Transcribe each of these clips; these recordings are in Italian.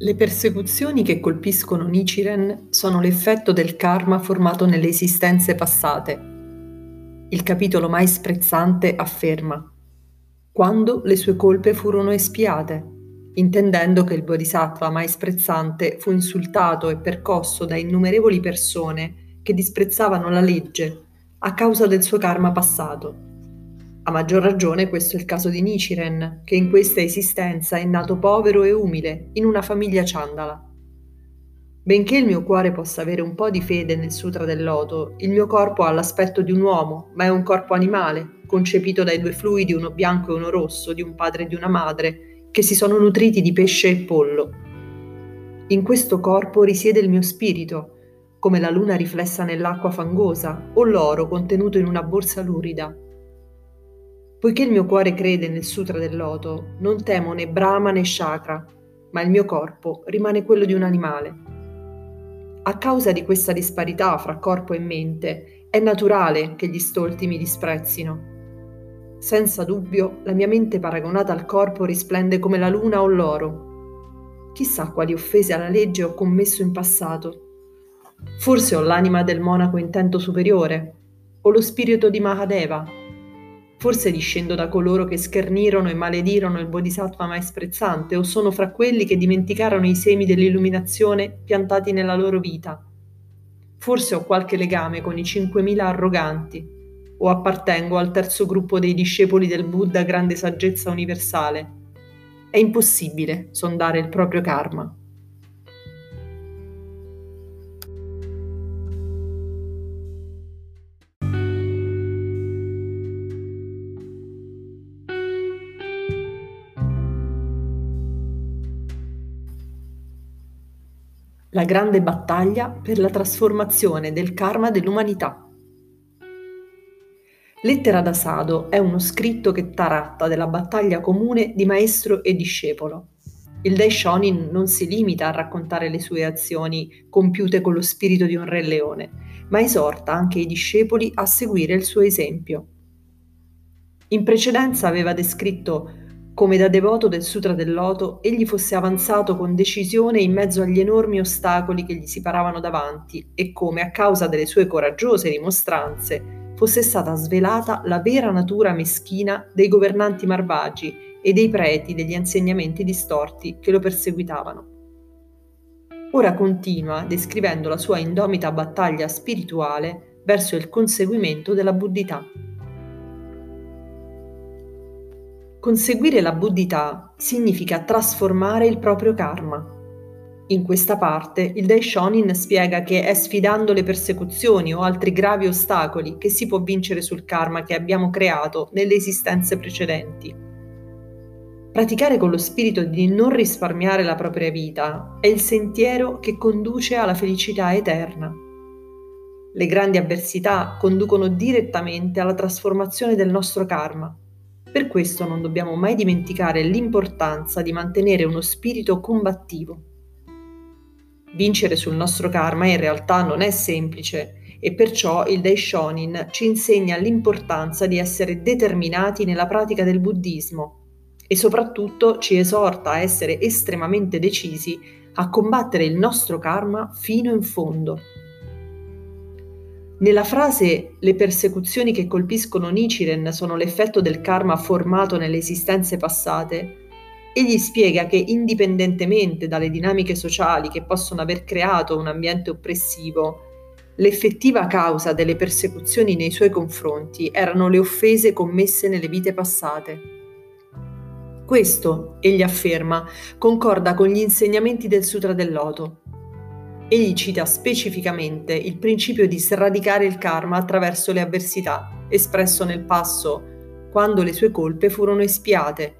Le persecuzioni che colpiscono Nichiren sono l'effetto del karma formato nelle esistenze passate. Il capitolo mai sprezzante afferma «Quando le sue colpe furono espiate», intendendo che il Bodhisattva mai sprezzante fu insultato e percosso da innumerevoli persone che disprezzavano la legge a causa del suo karma passato. A maggior ragione questo è il caso di Nichiren, che in questa esistenza è nato povero e umile, in una famiglia chandala. Benché il mio cuore possa avere un po' di fede nel Sutra del Loto, il mio corpo ha l'aspetto di un uomo, ma è un corpo animale, concepito dai due fluidi, uno bianco e uno rosso, di un padre e di una madre, che si sono nutriti di pesce e pollo. In questo corpo risiede il mio spirito, come la luna riflessa nell'acqua fangosa o l'oro contenuto in una borsa lurida. Poiché il mio cuore crede nel Sutra del Loto, non temo né Brahma né Shakra, ma il mio corpo rimane quello di un animale. A causa di questa disparità fra corpo e mente, è naturale che gli stolti mi disprezzino. Senza dubbio, la mia mente paragonata al corpo risplende come la luna o l'oro. Chissà quali offese alla legge ho commesso in passato. Forse ho l'anima del monaco intento superiore, o lo spirito di Mahadeva. Forse discendo da coloro che schernirono e maledirono il Bodhisattva mai sprezzante, o sono fra quelli che dimenticarono i semi dell'illuminazione piantati nella loro vita. Forse ho qualche legame con i 5.000 arroganti, o appartengo al terzo gruppo dei discepoli del Buddha grande saggezza universale. È impossibile sondare il proprio karma. La grande battaglia per la trasformazione del karma dell'umanità. Lettera da Sado è uno scritto che taratta della battaglia comune di maestro e discepolo. Il Daishonin non si limita a raccontare le sue azioni compiute con lo spirito di un re leone, ma esorta anche i discepoli a seguire il suo esempio. In precedenza aveva descritto come da devoto del Sutra del Loto egli fosse avanzato con decisione in mezzo agli enormi ostacoli che gli si paravano davanti e come, a causa delle sue coraggiose rimostranze, fosse stata svelata la vera natura meschina dei governanti malvagi e dei preti degli insegnamenti distorti che lo perseguitavano. Ora continua descrivendo la sua indomita battaglia spirituale verso il conseguimento della buddhità. Conseguire la buddhità significa trasformare il proprio karma. In questa parte il Daishonin spiega che è sfidando le persecuzioni o altri gravi ostacoli che si può vincere sul karma che abbiamo creato nelle esistenze precedenti. Praticare con lo spirito di non risparmiare la propria vita è il sentiero che conduce alla felicità eterna. Le grandi avversità conducono direttamente alla trasformazione del nostro karma. Per questo non dobbiamo mai dimenticare l'importanza di mantenere uno spirito combattivo. Vincere sul nostro karma in realtà non è semplice e perciò il Daishonin ci insegna l'importanza di essere determinati nella pratica del buddismo e soprattutto ci esorta a essere estremamente decisi a combattere il nostro karma fino in fondo. Nella frase «Le persecuzioni che colpiscono Nichiren sono l'effetto del karma formato nelle esistenze passate», egli spiega che indipendentemente dalle dinamiche sociali che possono aver creato un ambiente oppressivo, l'effettiva causa delle persecuzioni nei suoi confronti erano le offese commesse nelle vite passate. Questo, egli afferma, concorda con gli insegnamenti del Sutra del Loto. Egli cita specificamente il principio di sradicare il karma attraverso le avversità, espresso nel passo «Quando le sue colpe furono espiate»,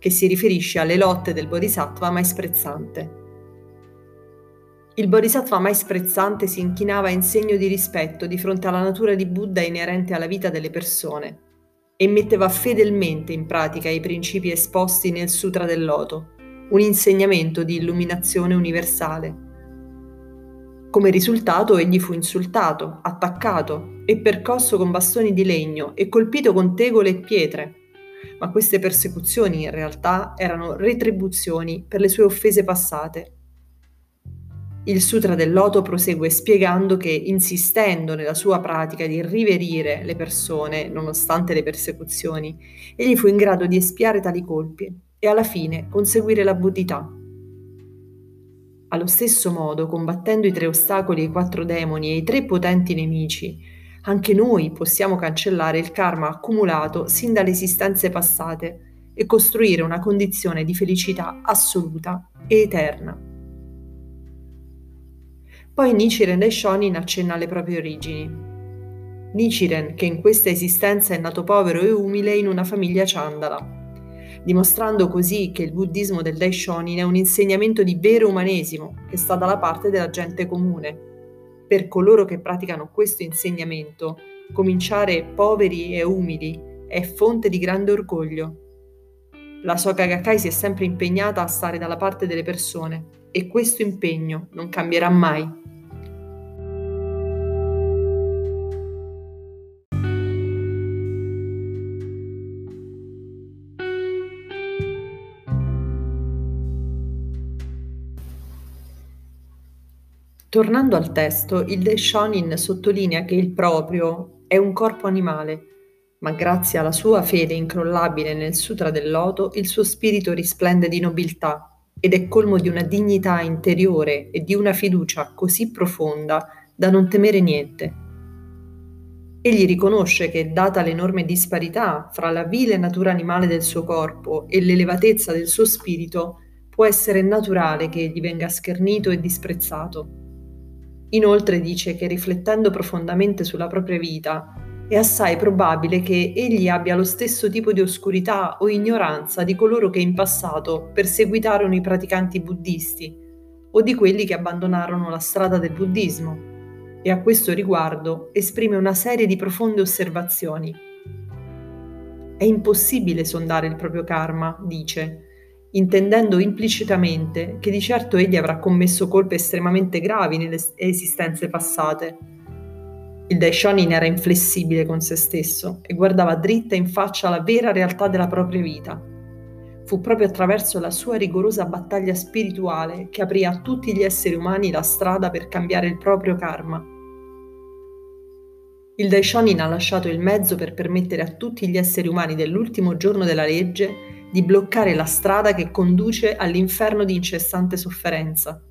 che si riferisce alle lotte del Bodhisattva mai sprezzante. Il Bodhisattva mai sprezzante si inchinava in segno di rispetto di fronte alla natura di Buddha inerente alla vita delle persone e metteva fedelmente in pratica i principi esposti nel Sutra del Loto, un insegnamento di illuminazione universale. Come risultato egli fu insultato, attaccato e percosso con bastoni di legno e colpito con tegole e pietre. Ma queste persecuzioni in realtà erano retribuzioni per le sue offese passate Il Sutra del Loto prosegue spiegando che, insistendo nella sua pratica di riverire le persone nonostante le persecuzioni, egli fu in grado di espiare tali colpi e alla fine conseguire la buddhità. Allo stesso modo, combattendo i 3 ostacoli e i 4 demoni e i 3 potenti nemici, anche noi possiamo cancellare il karma accumulato sin dalle esistenze passate e costruire una condizione di felicità assoluta e eterna. Poi Nichiren Daishonin accenna alle proprie origini. Nichiren, che in questa esistenza è nato povero e umile in una famiglia chandala, dimostrando così che il buddismo del Daishonin è un insegnamento di vero umanesimo che sta dalla parte della gente comune. Per coloro che praticano questo insegnamento, cominciare poveri e umili è fonte di grande orgoglio. La Soka Gakkai si è sempre impegnata a stare dalla parte delle persone e questo impegno non cambierà mai. Tornando al testo, il Daishonin sottolinea che il proprio è un corpo animale, ma grazie alla sua fede incrollabile nel Sutra del Loto, il suo spirito risplende di nobiltà ed è colmo di una dignità interiore e di una fiducia così profonda da non temere niente. Egli riconosce che, data l'enorme disparità fra la vile natura animale del suo corpo e l'elevatezza del suo spirito, può essere naturale che egli venga schernito e disprezzato. Inoltre dice che, riflettendo profondamente sulla propria vita, è assai probabile che egli abbia lo stesso tipo di oscurità o ignoranza di coloro che in passato perseguitarono i praticanti buddisti o di quelli che abbandonarono la strada del buddismo, e a questo riguardo esprime una serie di profonde osservazioni. È impossibile sondare il proprio karma, dice, intendendo implicitamente che di certo egli avrà commesso colpe estremamente gravi nelle esistenze passate. Il Daishonin era inflessibile con se stesso e guardava dritta in faccia la vera realtà della propria vita. Fu proprio attraverso la sua rigorosa battaglia spirituale che aprì a tutti gli esseri umani la strada per cambiare il proprio karma. Il Daishonin ha lasciato il mezzo per permettere a tutti gli esseri umani dell'ultimo giorno della legge di bloccare la strada che conduce all'inferno di incessante sofferenza.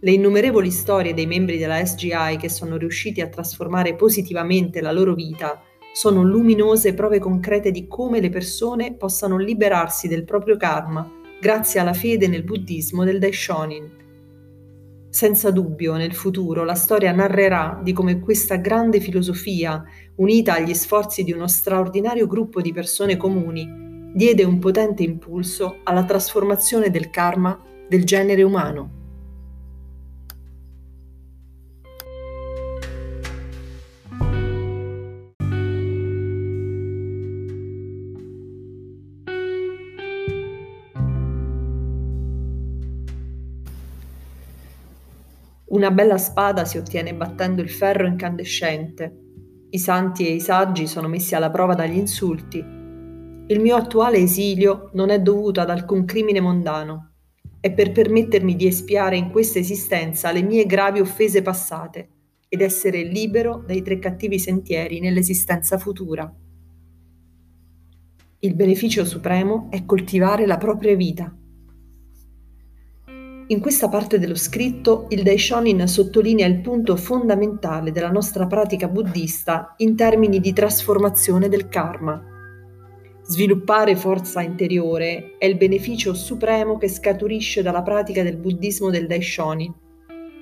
Le innumerevoli storie dei membri della SGI che sono riusciti a trasformare positivamente la loro vita sono luminose prove concrete di come le persone possano liberarsi del proprio karma grazie alla fede nel buddismo del Daishonin. Senza dubbio, nel futuro la storia narrerà di come questa grande filosofia, unita agli sforzi di uno straordinario gruppo di persone comuni, diede un potente impulso alla trasformazione del karma del genere umano. Una bella spada si ottiene battendo il ferro incandescente. I santi e i saggi sono messi alla prova dagli insulti. Il mio attuale esilio non è dovuto ad alcun crimine mondano. È per permettermi di espiare in questa esistenza le mie gravi offese passate ed essere libero dai 3 cattivi sentieri nell'esistenza futura. Il beneficio supremo è coltivare la propria vita. In questa parte dello scritto, il Daishonin sottolinea il punto fondamentale della nostra pratica buddista in termini di trasformazione del karma. Sviluppare forza interiore è il beneficio supremo che scaturisce dalla pratica del buddismo del Daishonin.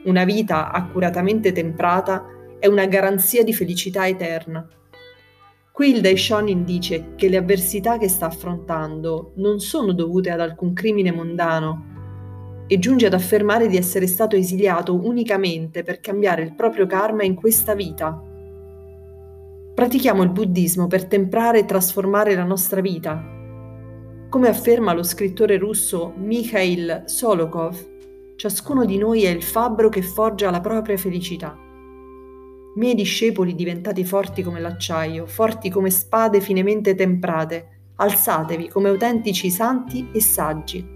Una vita accuratamente temprata è una garanzia di felicità eterna. Qui il Daishonin dice che le avversità che sta affrontando non sono dovute ad alcun crimine mondano e giunge ad affermare di essere stato esiliato unicamente per cambiare il proprio karma in questa vita. Pratichiamo il buddismo per temprare e trasformare la nostra vita. Come afferma lo scrittore russo Mikhail Solokov, ciascuno di noi è il fabbro che forgia la propria felicità. Miei discepoli diventati forti come l'acciaio, forti come spade finemente temprate, alzatevi come autentici santi e saggi.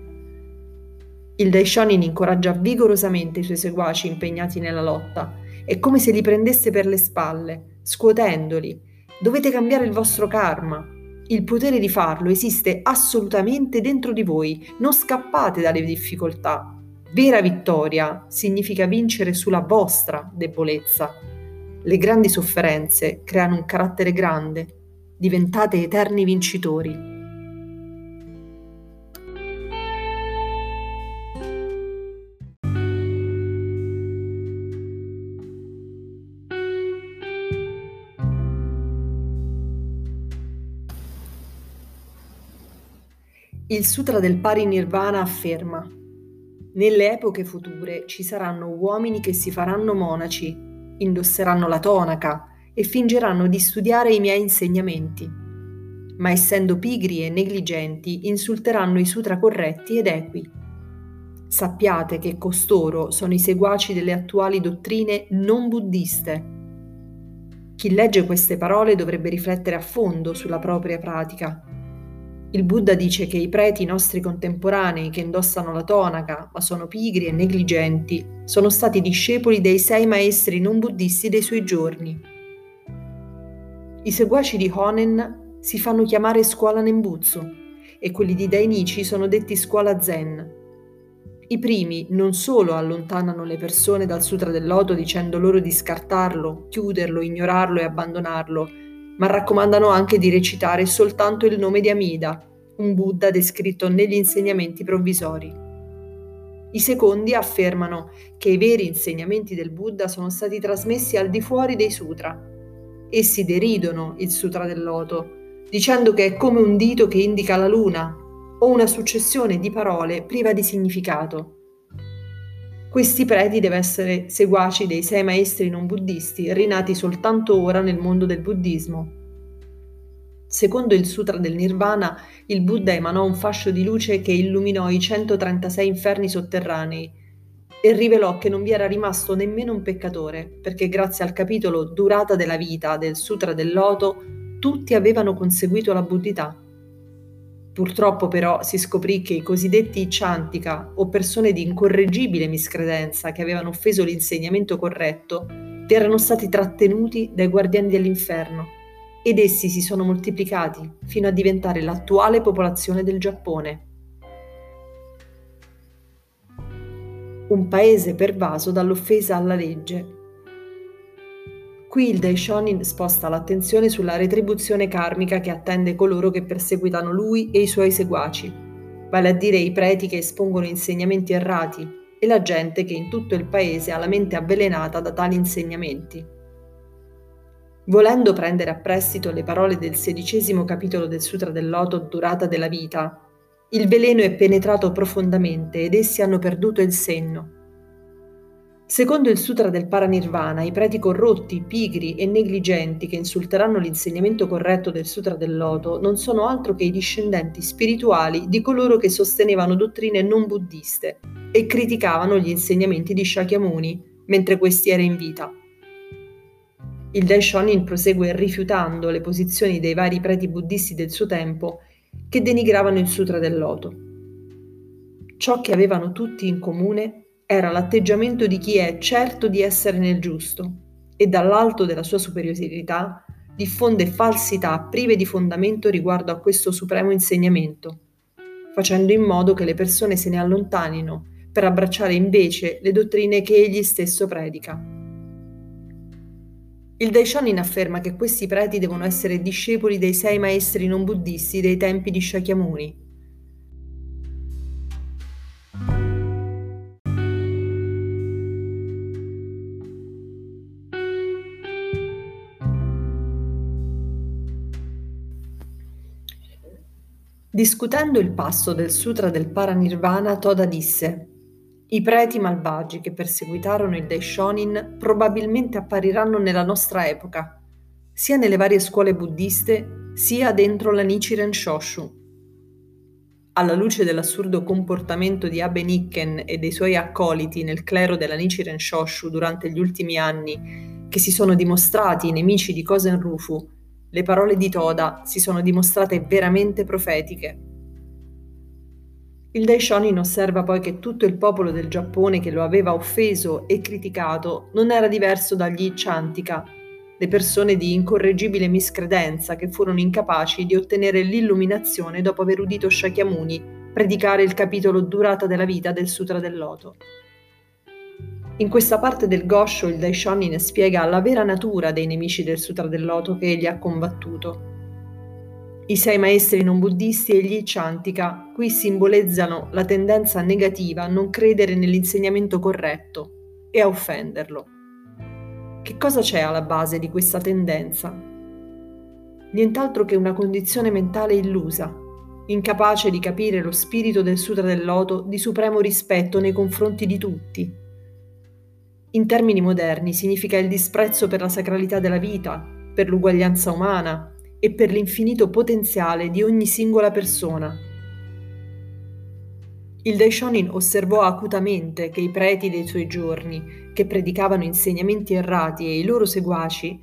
Il Daishonin incoraggia vigorosamente i suoi seguaci impegnati nella lotta. È come se li prendesse per le spalle, scuotendoli. Dovete cambiare il vostro karma. Il potere di farlo esiste assolutamente dentro di voi. Non scappate dalle difficoltà. Vera vittoria significa vincere sulla vostra debolezza. Le grandi sofferenze creano un carattere grande. Diventate eterni vincitori. Il Sutra del Pari Nirvana afferma: nelle epoche future ci saranno uomini che si faranno monaci, indosseranno la tonaca e fingeranno di studiare i miei insegnamenti, ma essendo pigri e negligenti insulteranno i sutra corretti ed equi. Sappiate che costoro sono i seguaci delle attuali dottrine non buddiste. Chi legge queste parole dovrebbe riflettere a fondo sulla propria pratica. Il Buddha dice che i preti nostri contemporanei che indossano la tonaca, ma sono pigri e negligenti, sono stati discepoli dei 6 maestri non buddisti dei suoi giorni. I seguaci di Honen si fanno chiamare scuola Nembutsu e quelli di Dainichi sono detti scuola Zen. I primi non solo allontanano le persone dal Sutra del Loto dicendo loro di scartarlo, chiuderlo, ignorarlo e abbandonarlo, ma raccomandano anche di recitare soltanto il nome di Amida, un Buddha descritto negli insegnamenti provvisori. I secondi affermano che i veri insegnamenti del Buddha sono stati trasmessi al di fuori dei sutra. Essi deridono il Sutra del Loto, dicendo che è come un dito che indica la luna, o una successione di parole priva di significato. Questi preti devono essere seguaci dei 6 maestri non buddisti, rinati soltanto ora nel mondo del buddismo. Secondo il Sutra del Nirvana, il Buddha emanò un fascio di luce che illuminò i 136 inferni sotterranei e rivelò che non vi era rimasto nemmeno un peccatore, perché grazie al capitolo Durata della vita del Sutra del Loto, tutti avevano conseguito la buddhità. Purtroppo però si scoprì che i cosiddetti Chantica, o persone di incorreggibile miscredenza che avevano offeso l'insegnamento corretto, erano stati trattenuti dai guardiani dell'inferno, ed essi si sono moltiplicati fino a diventare l'attuale popolazione del Giappone. Un paese pervaso dall'offesa alla legge. Qui il Daishonin sposta l'attenzione sulla retribuzione karmica che attende coloro che perseguitano lui e i suoi seguaci, vale a dire i preti che espongono insegnamenti errati e la gente che in tutto il paese ha la mente avvelenata da tali insegnamenti. Volendo prendere a prestito le parole del 16° capitolo del Sutra del Loto Durata della Vita, il veleno è penetrato profondamente ed essi hanno perduto il senno. Secondo il Sutra del Parinirvana, i preti corrotti, pigri e negligenti che insulteranno l'insegnamento corretto del Sutra del Loto non sono altro che i discendenti spirituali di coloro che sostenevano dottrine non buddiste e criticavano gli insegnamenti di Shakyamuni mentre questi era in vita. Il Daishonin prosegue rifiutando le posizioni dei vari preti buddisti del suo tempo che denigravano il Sutra del Loto. Ciò che avevano tutti in comune era l'atteggiamento di chi è certo di essere nel giusto e dall'alto della sua superiorità diffonde falsità prive di fondamento riguardo a questo supremo insegnamento, facendo in modo che le persone se ne allontanino per abbracciare invece le dottrine che egli stesso predica. Il Daishonin afferma che questi preti devono essere discepoli dei 6 maestri non buddisti dei tempi di Shakyamuni. Discutendo il passo del Sutra del Parinirvana, Toda disse: «I preti malvagi che perseguitarono il Daishonin probabilmente appariranno nella nostra epoca, sia nelle varie scuole buddiste, sia dentro la Nichiren Shoshu». Alla luce dell'assurdo comportamento di Abe Nikken e dei suoi accoliti nel clero della Nichiren Shoshu durante gli ultimi anni, che si sono dimostrati i nemici di Kosen Rufu, le parole di Toda si sono dimostrate veramente profetiche. Il Daishonin osserva poi che tutto il popolo del Giappone che lo aveva offeso e criticato non era diverso dagli Chantica, le persone di incorreggibile miscredenza che furono incapaci di ottenere l'illuminazione dopo aver udito Shakyamuni predicare il capitolo durata della vita del Sutra del Loto. In questa parte del Gosho il Daishonin spiega la vera natura dei nemici del Sutra del Loto che egli ha combattuto. I sei maestri non buddisti e gli Chantika qui simboleggiano la tendenza negativa a non credere nell'insegnamento corretto e a offenderlo. Che cosa c'è alla base di questa tendenza? Nient'altro che una condizione mentale illusa, incapace di capire lo spirito del Sutra del Loto di supremo rispetto nei confronti di tutti. In termini moderni significa il disprezzo per la sacralità della vita, per l'uguaglianza umana, e per l'infinito potenziale di ogni singola persona. Il Daishonin osservò acutamente che i preti dei suoi giorni, che predicavano insegnamenti errati e i loro seguaci,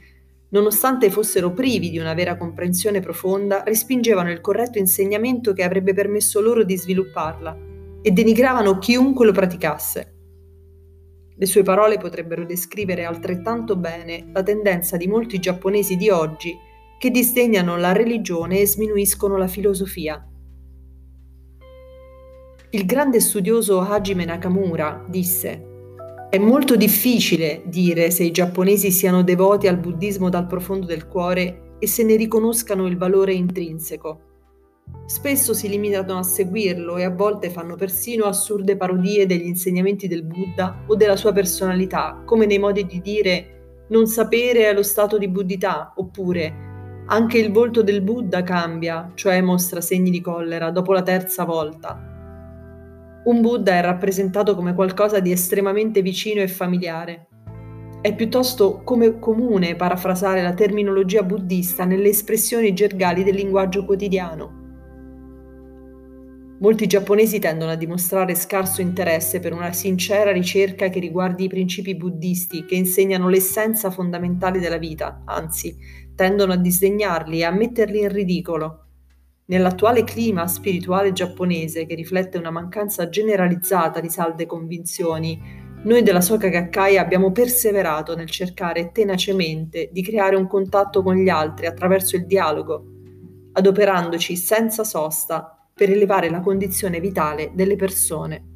nonostante fossero privi di una vera comprensione profonda, respingevano il corretto insegnamento che avrebbe permesso loro di svilupparla e denigravano chiunque lo praticasse. Le sue parole potrebbero descrivere altrettanto bene la tendenza di molti giapponesi di oggi che disdegnano la religione e sminuiscono la filosofia. Il grande studioso Hajime Nakamura disse: «È molto difficile dire se i giapponesi siano devoti al buddismo dal profondo del cuore e se ne riconoscano il valore intrinseco. Spesso si limitano a seguirlo e a volte fanno persino assurde parodie degli insegnamenti del Buddha o della sua personalità, come nei modi di dire «non sapere è lo stato di buddhità» oppure «anche il volto del Buddha cambia, cioè mostra segni di collera, dopo la terza volta». Un Buddha è rappresentato come qualcosa di estremamente vicino e familiare. È piuttosto come comune parafrasare la terminologia buddista nelle espressioni gergali del linguaggio quotidiano. Molti giapponesi tendono a dimostrare scarso interesse per una sincera ricerca che riguardi i principi buddisti che insegnano l'essenza fondamentale della vita, anzi, tendono a disdegnarli e a metterli in ridicolo. Nell'attuale clima spirituale giapponese, che riflette una mancanza generalizzata di salde convinzioni, noi della Soka Gakkai abbiamo perseverato nel cercare tenacemente di creare un contatto con gli altri attraverso il dialogo, adoperandoci senza sosta per elevare la condizione vitale delle persone.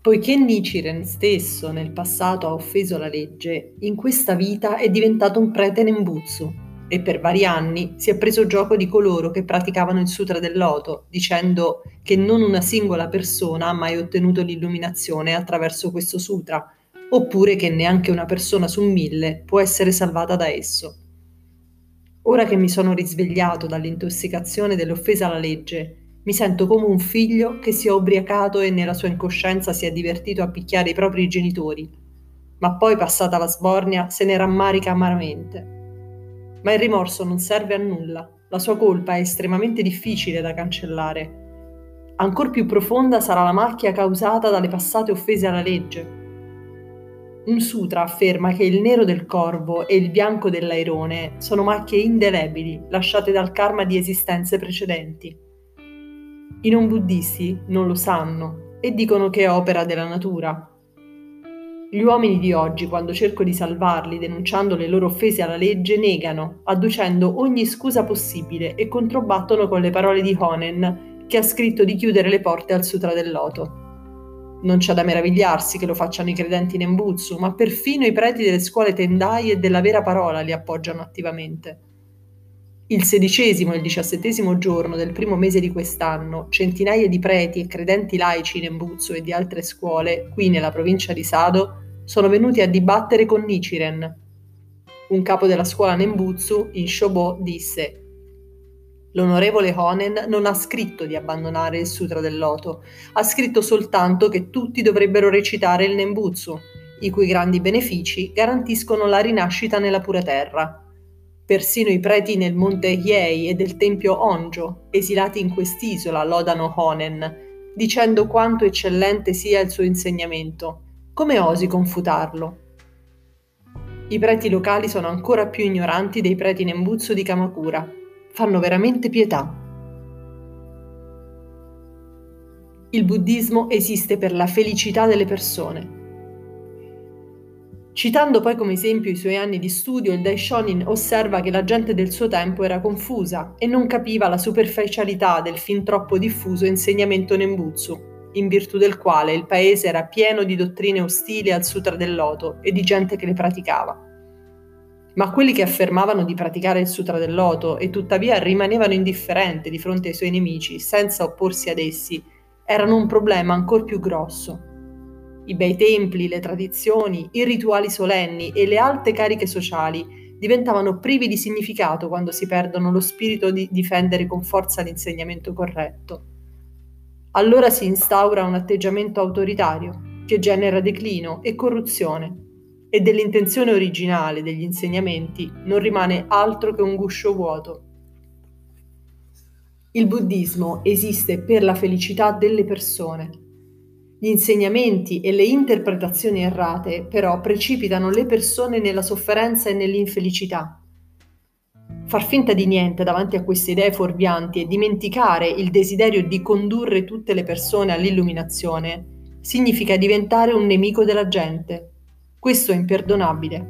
Poiché Nichiren stesso nel passato ha offeso la legge, in questa vita è diventato un prete Nembutsu e per vari anni si è preso gioco di coloro che praticavano il Sutra del Loto, dicendo che non una singola persona ha mai ottenuto l'illuminazione attraverso questo sutra, oppure che neanche una persona su 1000 può essere salvata da esso. Ora che mi sono risvegliato dall'intossicazione dell'offesa alla legge, mi sento come un figlio che si è ubriacato e nella sua incoscienza si è divertito a picchiare i propri genitori, ma poi, passata la sbornia, se ne rammarica amaramente. Ma il rimorso non serve a nulla, la sua colpa è estremamente difficile da cancellare. Ancor più profonda sarà la macchia causata dalle passate offese alla legge. Un sutra afferma che il nero del corvo e il bianco dell'airone sono macchie indelebili lasciate dal karma di esistenze precedenti. I non buddisti non lo sanno e dicono che è opera della natura. Gli uomini di oggi, quando cerco di salvarli denunciando le loro offese alla legge, negano, adducendo ogni scusa possibile e controbattono con le parole di Honen, che ha scritto di chiudere le porte al Sutra del Loto. Non c'è da meravigliarsi che lo facciano i credenti in Nembutsu, ma perfino i preti delle scuole tendai e della vera parola li appoggiano attivamente. Il 16° e il 17° giorno del primo mese di quest'anno, centinaia di preti e credenti laici in Nembutsu e di altre scuole, qui nella provincia di Sado, sono venuti a dibattere con Nichiren. Un capo della scuola Nembutsu, in Shobo, disse: «L'onorevole Honen non ha scritto di abbandonare il Sutra del Loto, ha scritto soltanto che tutti dovrebbero recitare il Nembutsu, i cui grandi benefici garantiscono la rinascita nella pura terra. Persino i preti nel monte Hiei e del tempio Honjo, esilati in quest'isola, lodano Honen, dicendo quanto eccellente sia il suo insegnamento. Come osi confutarlo? I preti locali sono ancora più ignoranti dei preti Nembutsu di Kamakura. Fanno veramente pietà. Il buddismo esiste per la felicità delle persone. Citando poi come esempio i suoi anni di studio, il Daishonin osserva che la gente del suo tempo era confusa e non capiva la superficialità del fin troppo diffuso insegnamento Nembutsu, in virtù del quale il paese era pieno di dottrine ostili al Sutra del Loto e di gente che le praticava. Ma quelli che affermavano di praticare il Sutra del Loto e tuttavia rimanevano indifferenti di fronte ai suoi nemici, senza opporsi ad essi, erano un problema ancor più grosso. I bei templi, le tradizioni, i rituali solenni e le alte cariche sociali diventavano privi di significato quando si perdono lo spirito di difendere con forza l'insegnamento corretto. Allora si instaura un atteggiamento autoritario che genera declino e corruzione, e dell'intenzione originale degli insegnamenti non rimane altro che un guscio vuoto. Il buddismo esiste per la felicità delle persone. Gli insegnamenti e le interpretazioni errate, però, precipitano le persone nella sofferenza e nell'infelicità. Far finta di niente davanti a queste idee fuorvianti e dimenticare il desiderio di condurre tutte le persone all'illuminazione significa diventare un nemico della gente. Questo è imperdonabile.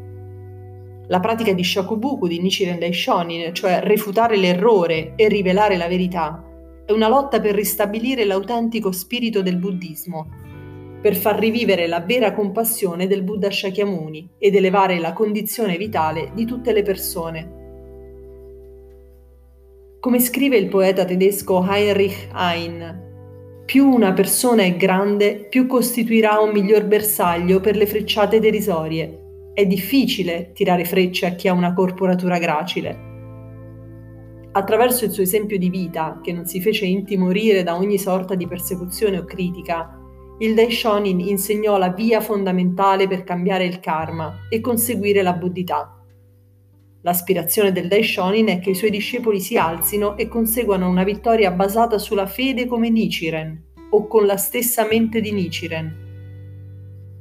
La pratica di Shakubuku di Nichiren Daishonin, cioè refutare l'errore e rivelare la verità, è una lotta per ristabilire l'autentico spirito del buddismo, per far rivivere la vera compassione del Buddha Shakyamuni ed elevare la condizione vitale di tutte le persone. Come scrive il poeta tedesco Heinrich Heine, più una persona è grande, più costituirà un miglior bersaglio per le frecciate derisorie. È difficile tirare frecce a chi ha una corporatura gracile. Attraverso il suo esempio di vita, che non si fece intimorire da ogni sorta di persecuzione o critica, il Daishonin insegnò la via fondamentale per cambiare il karma e conseguire la buddhità. L'aspirazione del Daishonin è che i suoi discepoli si alzino e conseguano una vittoria basata sulla fede come Nichiren, o con la stessa mente di Nichiren.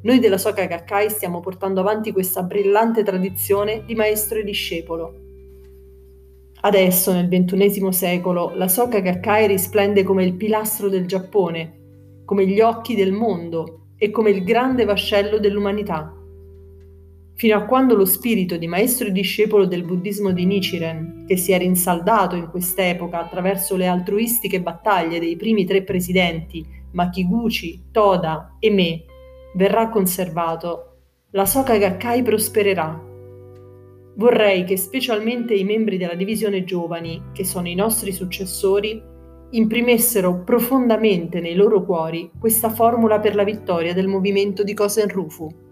Noi della Soka Gakkai stiamo portando avanti questa brillante tradizione di maestro e discepolo. Adesso, nel XXI secolo, la Soka Gakkai risplende come il pilastro del Giappone, come gli occhi del mondo e come il grande vascello dell'umanità. Fino a quando lo spirito di maestro e discepolo del buddismo di Nichiren, che si è rinsaldato in quest'epoca attraverso le altruistiche battaglie dei primi 3 presidenti, Makiguchi, Toda e me, verrà conservato, la Soka Gakkai prospererà. Vorrei che specialmente i membri della divisione giovani, che sono i nostri successori, imprimessero profondamente nei loro cuori questa formula per la vittoria del movimento di Kosen Rufu.